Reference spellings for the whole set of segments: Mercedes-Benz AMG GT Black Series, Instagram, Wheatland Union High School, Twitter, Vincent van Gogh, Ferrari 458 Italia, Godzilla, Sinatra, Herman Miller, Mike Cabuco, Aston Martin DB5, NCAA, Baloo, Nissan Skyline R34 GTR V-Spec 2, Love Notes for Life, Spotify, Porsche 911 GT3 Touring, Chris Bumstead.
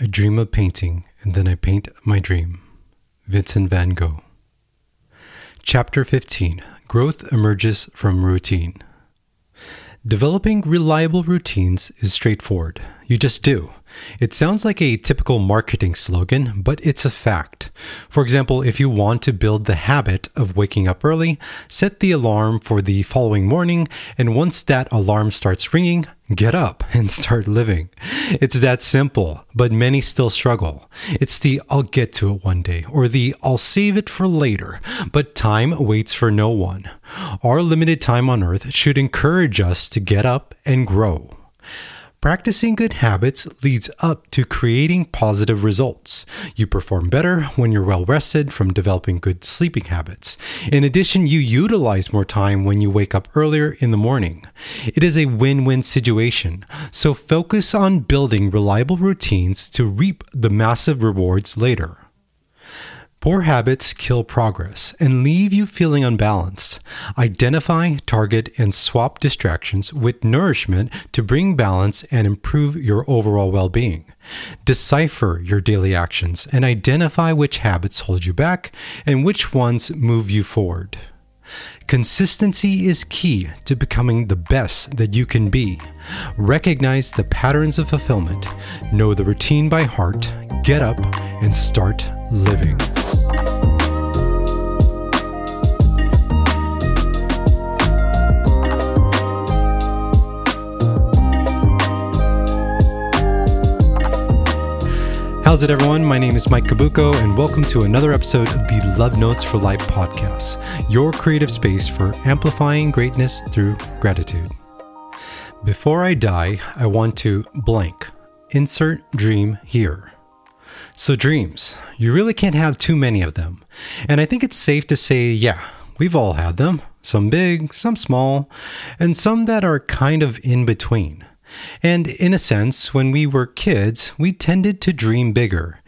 I dream of painting, and then I paint my dream. Vincent van Gogh. Chapter 15. Growth emerges from routine. Developing reliable routines is straightforward. You just do. It sounds like a typical marketing slogan, but it's a fact. For example, if you want to build the habit of waking up early, set the alarm for the following morning, and once that alarm starts ringing, get up and start living. It's that simple, but many still struggle. It's the "I'll get to it one day" or the "I'll save it for later," but time waits for no one. Our limited time on earth should encourage us to get up and grow. Practicing good habits leads up to creating positive results. You perform better when you're well rested from developing good sleeping habits. In addition, you utilize more time when you wake up earlier in the morning. It is a win-win situation, so focus on building reliable routines to reap the massive rewards later. Poor habits kill progress and leave you feeling unbalanced. Identify, target, and swap distractions with nourishment to bring balance and improve your overall well-being. Decipher your daily actions and identify which habits hold you back and which ones move you forward. Consistency is key to becoming the best that you can be. Recognize the patterns of fulfillment, know the routine by heart, get up, and start living. How's it, everyone? My name is Mike Cabuco, and welcome to another episode of the Love Notes for Life podcast, your creative space for amplifying greatness through gratitude. Before I die, I want to blank. Insert dream here. So dreams, you really can't have too many of them. And I think it's safe to say, yeah, we've all had them. Some big, some small, and some that are kind of in between. And in a sense, when we were kids, we tended to dream bigger,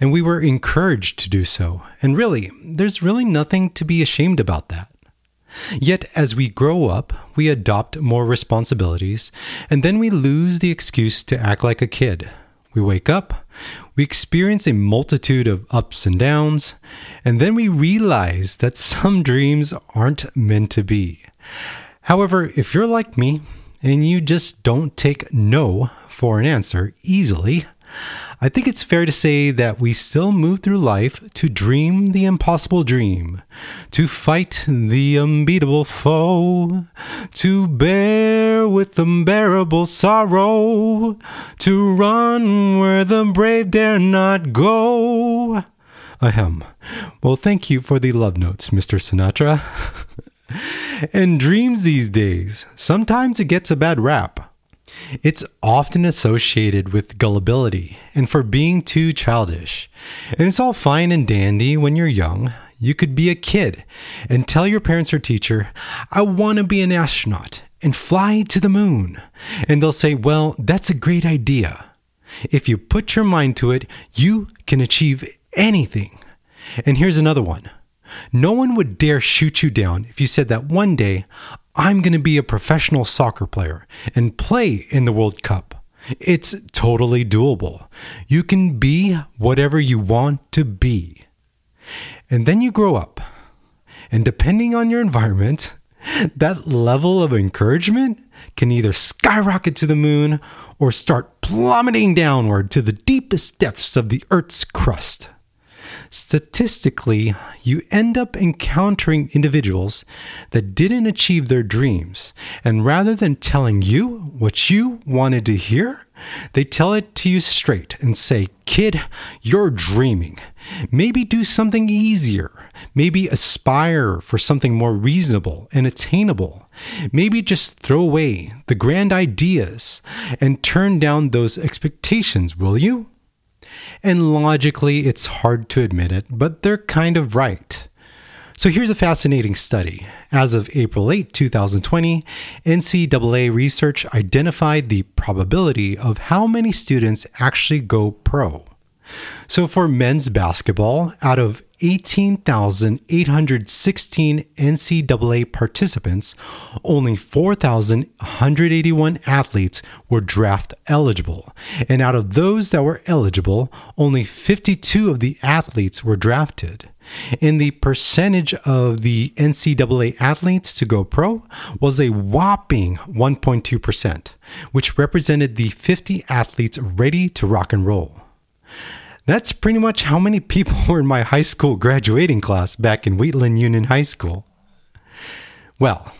and we were encouraged to do so. And really, there's really nothing to be ashamed about that. Yet as we grow up, we adopt more responsibilities, and then we lose the excuse to act like a kid. We wake up, we experience a multitude of ups and downs, and then we realize that some dreams aren't meant to be. However, if you're like me, and you just don't take no for an answer easily, I think it's fair to say that we still move through life to dream the impossible dream, to fight the unbeatable foe, to bear with unbearable sorrow, to run where the brave dare not go. Ahem. Well, thank you for the love notes, Mr. Sinatra. And dreams these days, sometimes it gets a bad rap. It's often associated with gullibility and for being too childish. And it's all fine and dandy when you're young. You could be a kid and tell your parents or teacher, "I want to be an astronaut and fly to the moon." And they'll say, "Well, that's a great idea. If you put your mind to it, you can achieve anything." And here's another one. No one would dare shoot you down if you said that one day, "I'm going to be a professional soccer player and play in the World Cup." It's totally doable. You can be whatever you want to be. And then you grow up. And depending on your environment, that level of encouragement can either skyrocket to the moon or start plummeting downward to the deepest depths of the Earth's crust. Statistically, you end up encountering individuals that didn't achieve their dreams, and rather than telling you what you wanted to hear, they tell it to you straight and say, "Kid, you're dreaming. Maybe do something easier. Maybe aspire for something more reasonable and attainable. Maybe just throw away the grand ideas and turn down those expectations, will you?" And logically, it's hard to admit it, but they're kind of right. So here's a fascinating study. As of April 8, 2020, NCAA research identified the probability of how many students actually go pro. So for men's basketball, out of 18,816 NCAA participants, only 4,181 athletes were draft eligible. And out of those that were eligible, only 52 of the athletes were drafted. And the percentage of the NCAA athletes to go pro was a whopping 1.2%, which represented the 50 athletes ready to rock and roll. That's pretty much how many people were in my high school graduating class back in Wheatland Union High School. Well,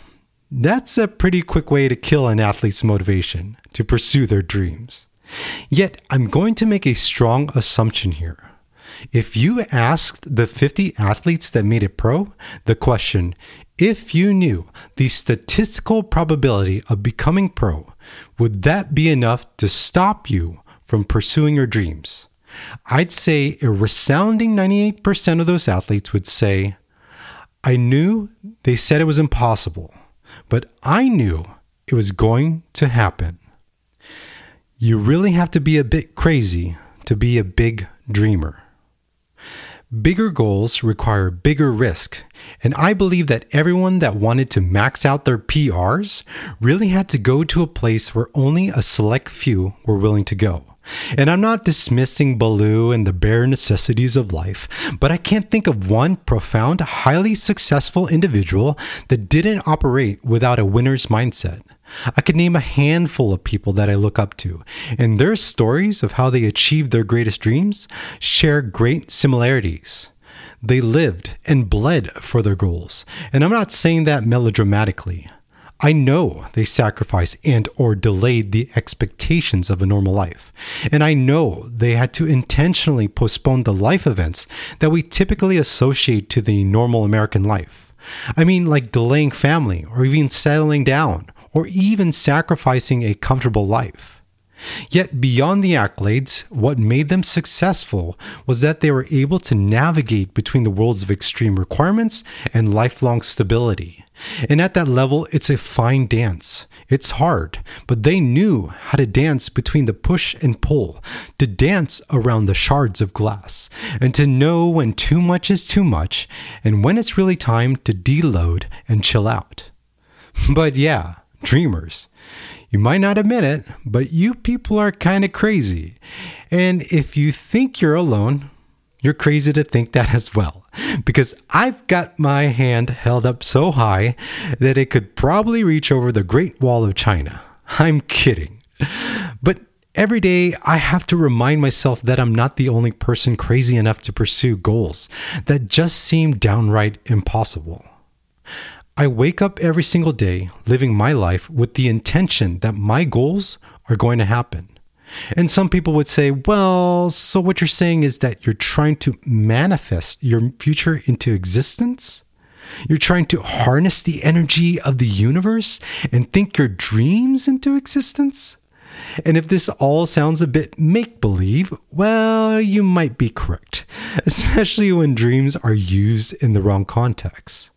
that's a pretty quick way to kill an athlete's motivation to pursue their dreams. Yet, I'm going to make a strong assumption here. If you asked the 50 athletes that made it pro the question, if you knew the statistical probability of becoming pro, would that be enough to stop you from pursuing your dreams? I'd say a resounding 98% of those athletes would say, I knew they said it was impossible, but I knew it was going to happen. You really have to be a bit crazy to be a big dreamer. Bigger goals require bigger risk, and I believe that everyone that wanted to max out their PRs really had to go to a place where only a select few were willing to go. And I'm not dismissing Baloo and the bare necessities of life, but I can't think of one profound, highly successful individual that didn't operate without a winner's mindset. I could name a handful of people that I look up to, and their stories of how they achieved their greatest dreams share great similarities. They lived and bled for their goals, and I'm not saying that melodramatically. I know they sacrificed and or delayed the expectations of a normal life. And I know they had to intentionally postpone the life events that we typically associate to the normal American life. I mean, like delaying family or even settling down or even sacrificing a comfortable life. Yet beyond the accolades, what made them successful was that they were able to navigate between the worlds of extreme requirements and lifelong stability. And at that level, it's a fine dance. It's hard, but they knew how to dance between the push and pull, to dance around the shards of glass, and to know when too much is too much, and when it's really time to deload and chill out. But yeah, dreamers. You might not admit it, but you people are kind of crazy. And if you think you're alone, you're crazy to think that as well, because I've got my hand held up so high that it could probably reach over the Great Wall of China. I'm kidding. But every day I have to remind myself that I'm not the only person crazy enough to pursue goals that just seem downright impossible. I wake up every single day living my life with the intention that my goals are going to happen. And some people would say, well, so what you're saying is that you're trying to manifest your future into existence? You're trying to harness the energy of the universe and think your dreams into existence? And if this all sounds a bit make-believe, well, you might be correct, especially when dreams are used in the wrong context.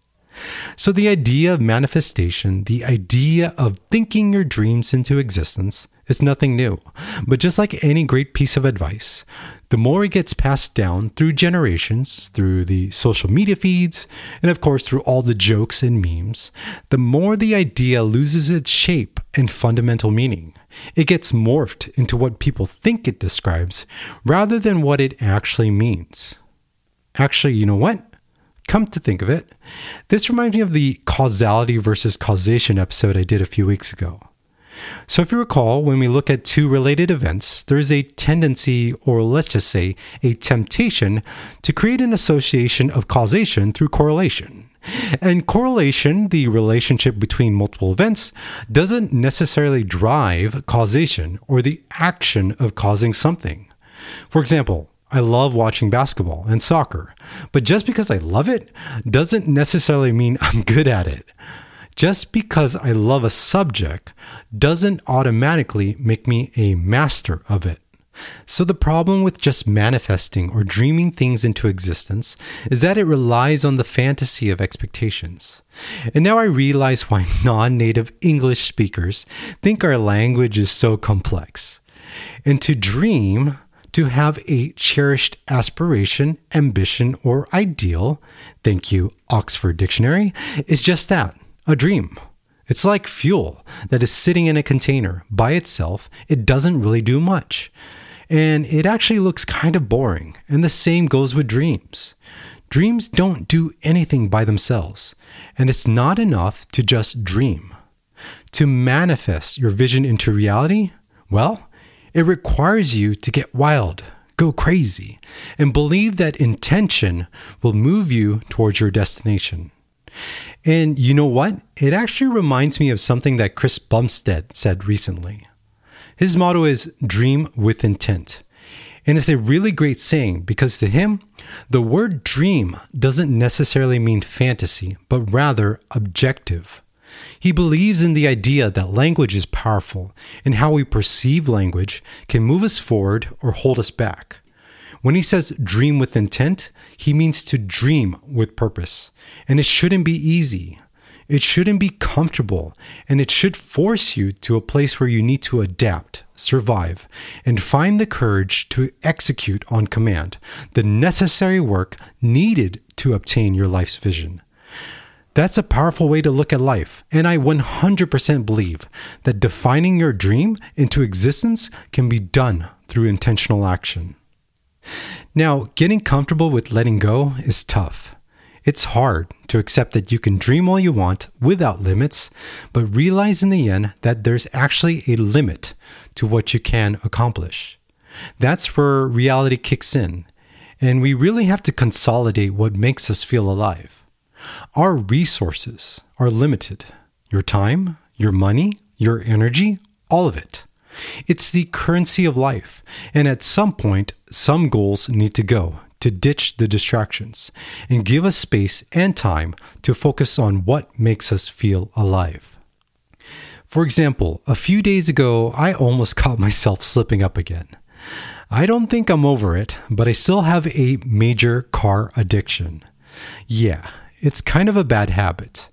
So the idea of manifestation, the idea of thinking your dreams into existence, is nothing new. But just like any great piece of advice, the more it gets passed down through generations, through the social media feeds, and of course through all the jokes and memes, the more the idea loses its shape and fundamental meaning. It gets morphed into what people think it describes rather than what it actually means. Actually, you know what? Come to think of it, this reminds me of the causality versus causation episode I did a few weeks ago. So if you recall, when we look at two related events, there is a tendency, or let's just say, a temptation to create an association of causation through correlation. And correlation, the relationship between multiple events, doesn't necessarily drive causation or the action of causing something. For example, I love watching basketball and soccer, but just because I love it doesn't necessarily mean I'm good at it. Just because I love a subject doesn't automatically make me a master of it. So the problem with just manifesting or dreaming things into existence is that it relies on the fantasy of expectations. And now I realize why non-native English speakers think our language is so complex. And to dream, to have a cherished aspiration, ambition, or ideal, thank you, Oxford Dictionary, is just that, a dream. It's like fuel that is sitting in a container by itself. It doesn't really do much. And it actually looks kind of boring. And the same goes with dreams. Dreams don't do anything by themselves. And it's not enough to just dream. To manifest your vision into reality, well, it requires you to get wild, go crazy, and believe that intention will move you towards your destination. And you know what? It actually reminds me of something that Chris Bumstead said recently. His motto is dream with intent. And it's a really great saying because to him, the word dream doesn't necessarily mean fantasy, but rather objective. He believes in the idea that language is powerful and how we perceive language can move us forward or hold us back. When he says dream with intent, he means to dream with purpose. And it shouldn't be easy. It shouldn't be comfortable. And it should force you to a place where you need to adapt, survive, and find the courage to execute on command the necessary work needed to obtain your life's vision. That's a powerful way to look at life, and I 100% believe that defining your dream into existence can be done through intentional action. Now, getting comfortable with letting go is tough. It's hard to accept that you can dream all you want without limits, but realize in the end that there's actually a limit to what you can accomplish. That's where reality kicks in, and we really have to consolidate what makes us feel alive. Our resources are limited. Your time, your money, your energy, all of it. It's the currency of life. And at some point, some goals need to go to ditch the distractions and give us space and time to focus on what makes us feel alive. For example, a few days ago, I almost caught myself slipping up again. I don't think I'm over it, but I still have a major car addiction. Yeah. It's kind of a bad habit.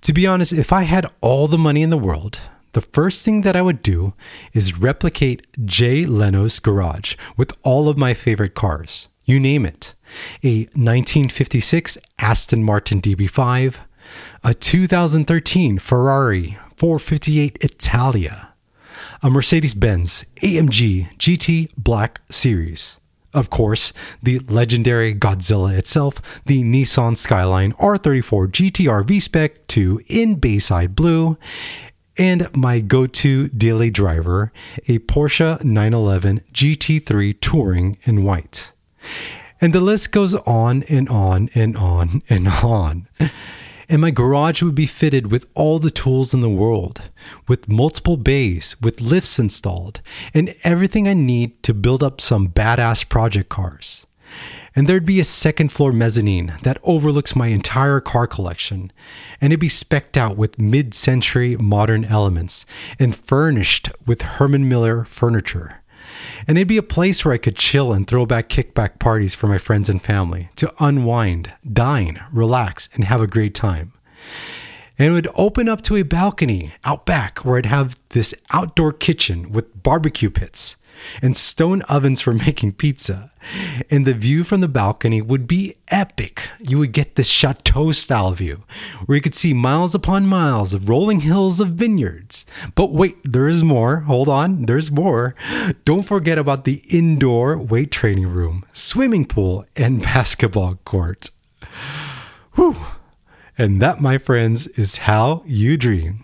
To be honest, if I had all the money in the world, the first thing that I would do is replicate Jay Leno's garage with all of my favorite cars. You name it. A 1956 Aston Martin DB5, a 2013 Ferrari 458 Italia, a Mercedes-Benz AMG GT Black Series. Of course, the legendary Godzilla itself, the Nissan Skyline R34 GTR V-Spec 2 in Bayside Blue, and my go-to daily driver, a Porsche 911 GT3 Touring in white. And the list goes on and on and on and on. And my garage would be fitted with all the tools in the world, with multiple bays, with lifts installed, and everything I need to build up some badass project cars. And there'd be a second floor mezzanine that overlooks my entire car collection, and it'd be specced out with mid-century modern elements and furnished with Herman Miller furniture. And it'd be a place where I could chill and throw back kickback parties for my friends and family to unwind, dine, relax, and have a great time. And it would open up to a balcony out back where I'd have this outdoor kitchen with barbecue pits and stone ovens for making pizza. And the view from the balcony would be epic. You would get this chateau style view where you could see miles upon miles of rolling hills of vineyards. But wait, there's more. Hold on, there's more. Don't forget about the indoor weight training room, swimming pool, and basketball court. Whew. And that, my friends, is how you dream.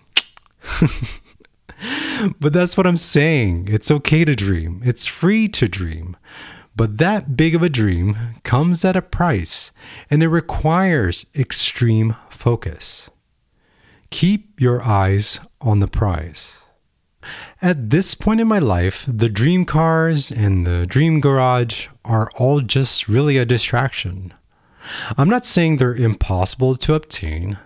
But that's what I'm saying. It's okay to dream. It's free to dream. But that big of a dream comes at a price, and it requires extreme focus. Keep your eyes on the prize. At this point in my life, the dream cars and the dream garage are all just really a distraction. I'm not saying they're impossible to obtain,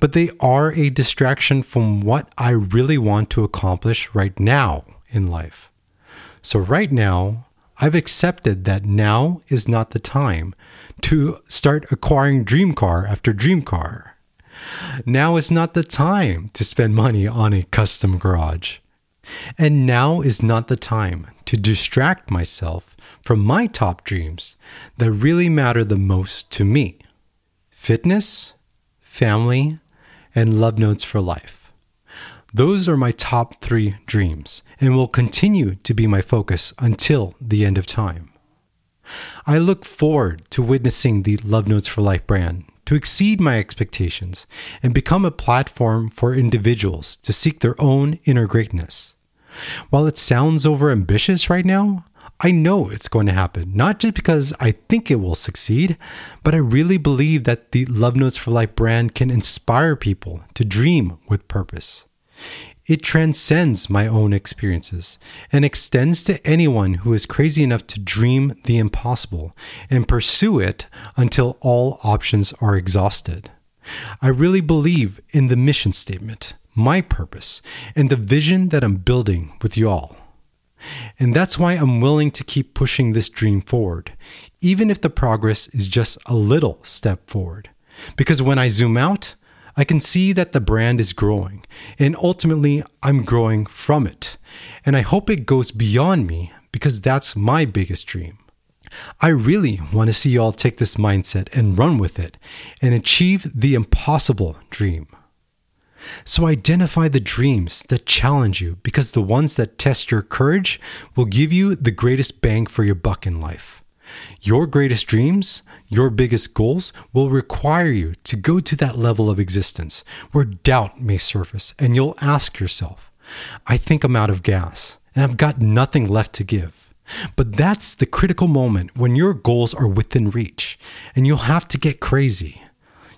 but they are a distraction from what I really want to accomplish right now in life. So right now, I've accepted that now is not the time to start acquiring dream car after dream car. Now is not the time to spend money on a custom garage. And now is not the time to distract myself from my top dreams that really matter the most to me: fitness, family, and Love Notes for Life. Those are my top three dreams and will continue to be my focus until the end of time. I look forward to witnessing the Love Notes for Life brand to exceed my expectations and become a platform for individuals to seek their own inner greatness. While it sounds overambitious right now, I know it's going to happen, not just because I think it will succeed, but I really believe that the Love Notes for Life brand can inspire people to dream with purpose. It transcends my own experiences and extends to anyone who is crazy enough to dream the impossible and pursue it until all options are exhausted. I really believe in the mission statement, my purpose, and the vision that I'm building with you all. And that's why I'm willing to keep pushing this dream forward, even if the progress is just a little step forward. Because when I zoom out, I can see that the brand is growing, and ultimately I'm growing from it. And I hope it goes beyond me, because that's my biggest dream. I really want to see you all take this mindset and run with it and achieve the impossible dream. So identify the dreams that challenge you, because the ones that test your courage will give you the greatest bang for your buck in life. Your greatest dreams, your biggest goals will require you to go to that level of existence where doubt may surface, and you'll ask yourself, I think I'm out of gas and I've got nothing left to give. But that's the critical moment when your goals are within reach, and you'll have to get crazy.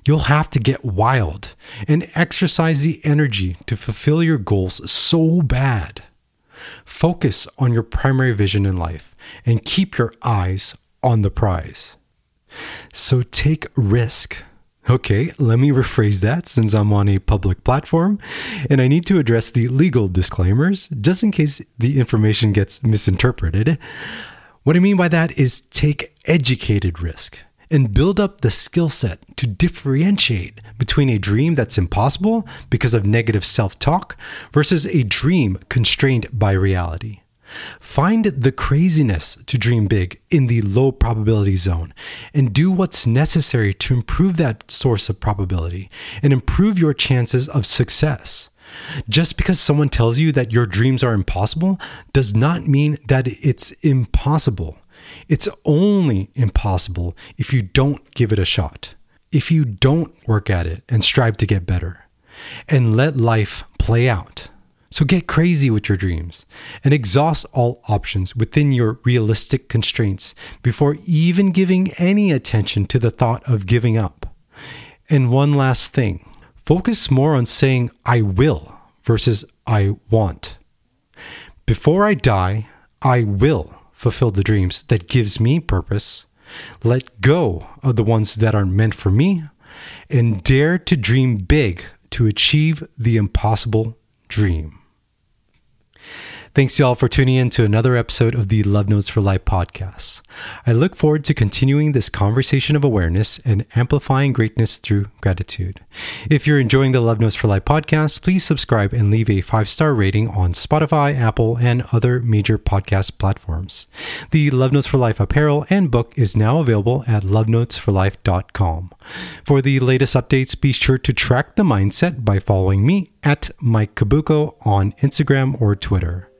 You'll have to get wild and exercise the energy to fulfill your goals so bad. Focus on your primary vision in life and keep your eyes on the prize. So take risk. Okay, let me rephrase that, since I'm on a public platform and I need to address the legal disclaimers just in case the information gets misinterpreted. What I mean by that is take educated risk and build up the skill set to differentiate between a dream that's impossible because of negative self-talk versus a dream constrained by reality. Find the craziness to dream big in the low probability zone and do what's necessary to improve that source of probability and improve your chances of success. Just because someone tells you that your dreams are impossible does not mean that it's impossible. It's only impossible if you don't give it a shot, if you don't work at it and strive to get better, and let life play out. So get crazy with your dreams and exhaust all options within your realistic constraints before even giving any attention to the thought of giving up. And one last thing, focus more on saying I will versus I want. Before I die, I will fulfill the dreams that gives me purpose, let go of the ones that aren't meant for me, and dare to dream big to achieve the impossible dream. Thanks y'all for tuning in to another episode of the Love Notes for Life podcast. I look forward to continuing this conversation of awareness and amplifying greatness through gratitude. If you're enjoying the Love Notes for Life podcast, please subscribe and leave a 5-star rating on Spotify, Apple, and other major podcast platforms. The Love Notes for Life apparel and book is now available at lovenotesforlife.com. For the latest updates, be sure to track the mindset by following me at Mike Cabuco on Instagram or Twitter.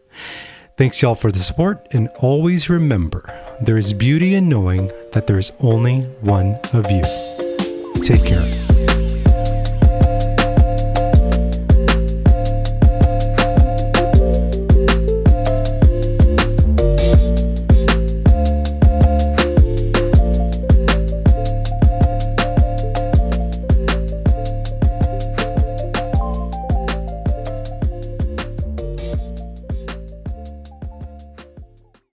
Thanks y'all for the support, and always remember, there is beauty in knowing that there is only one of you. Take care.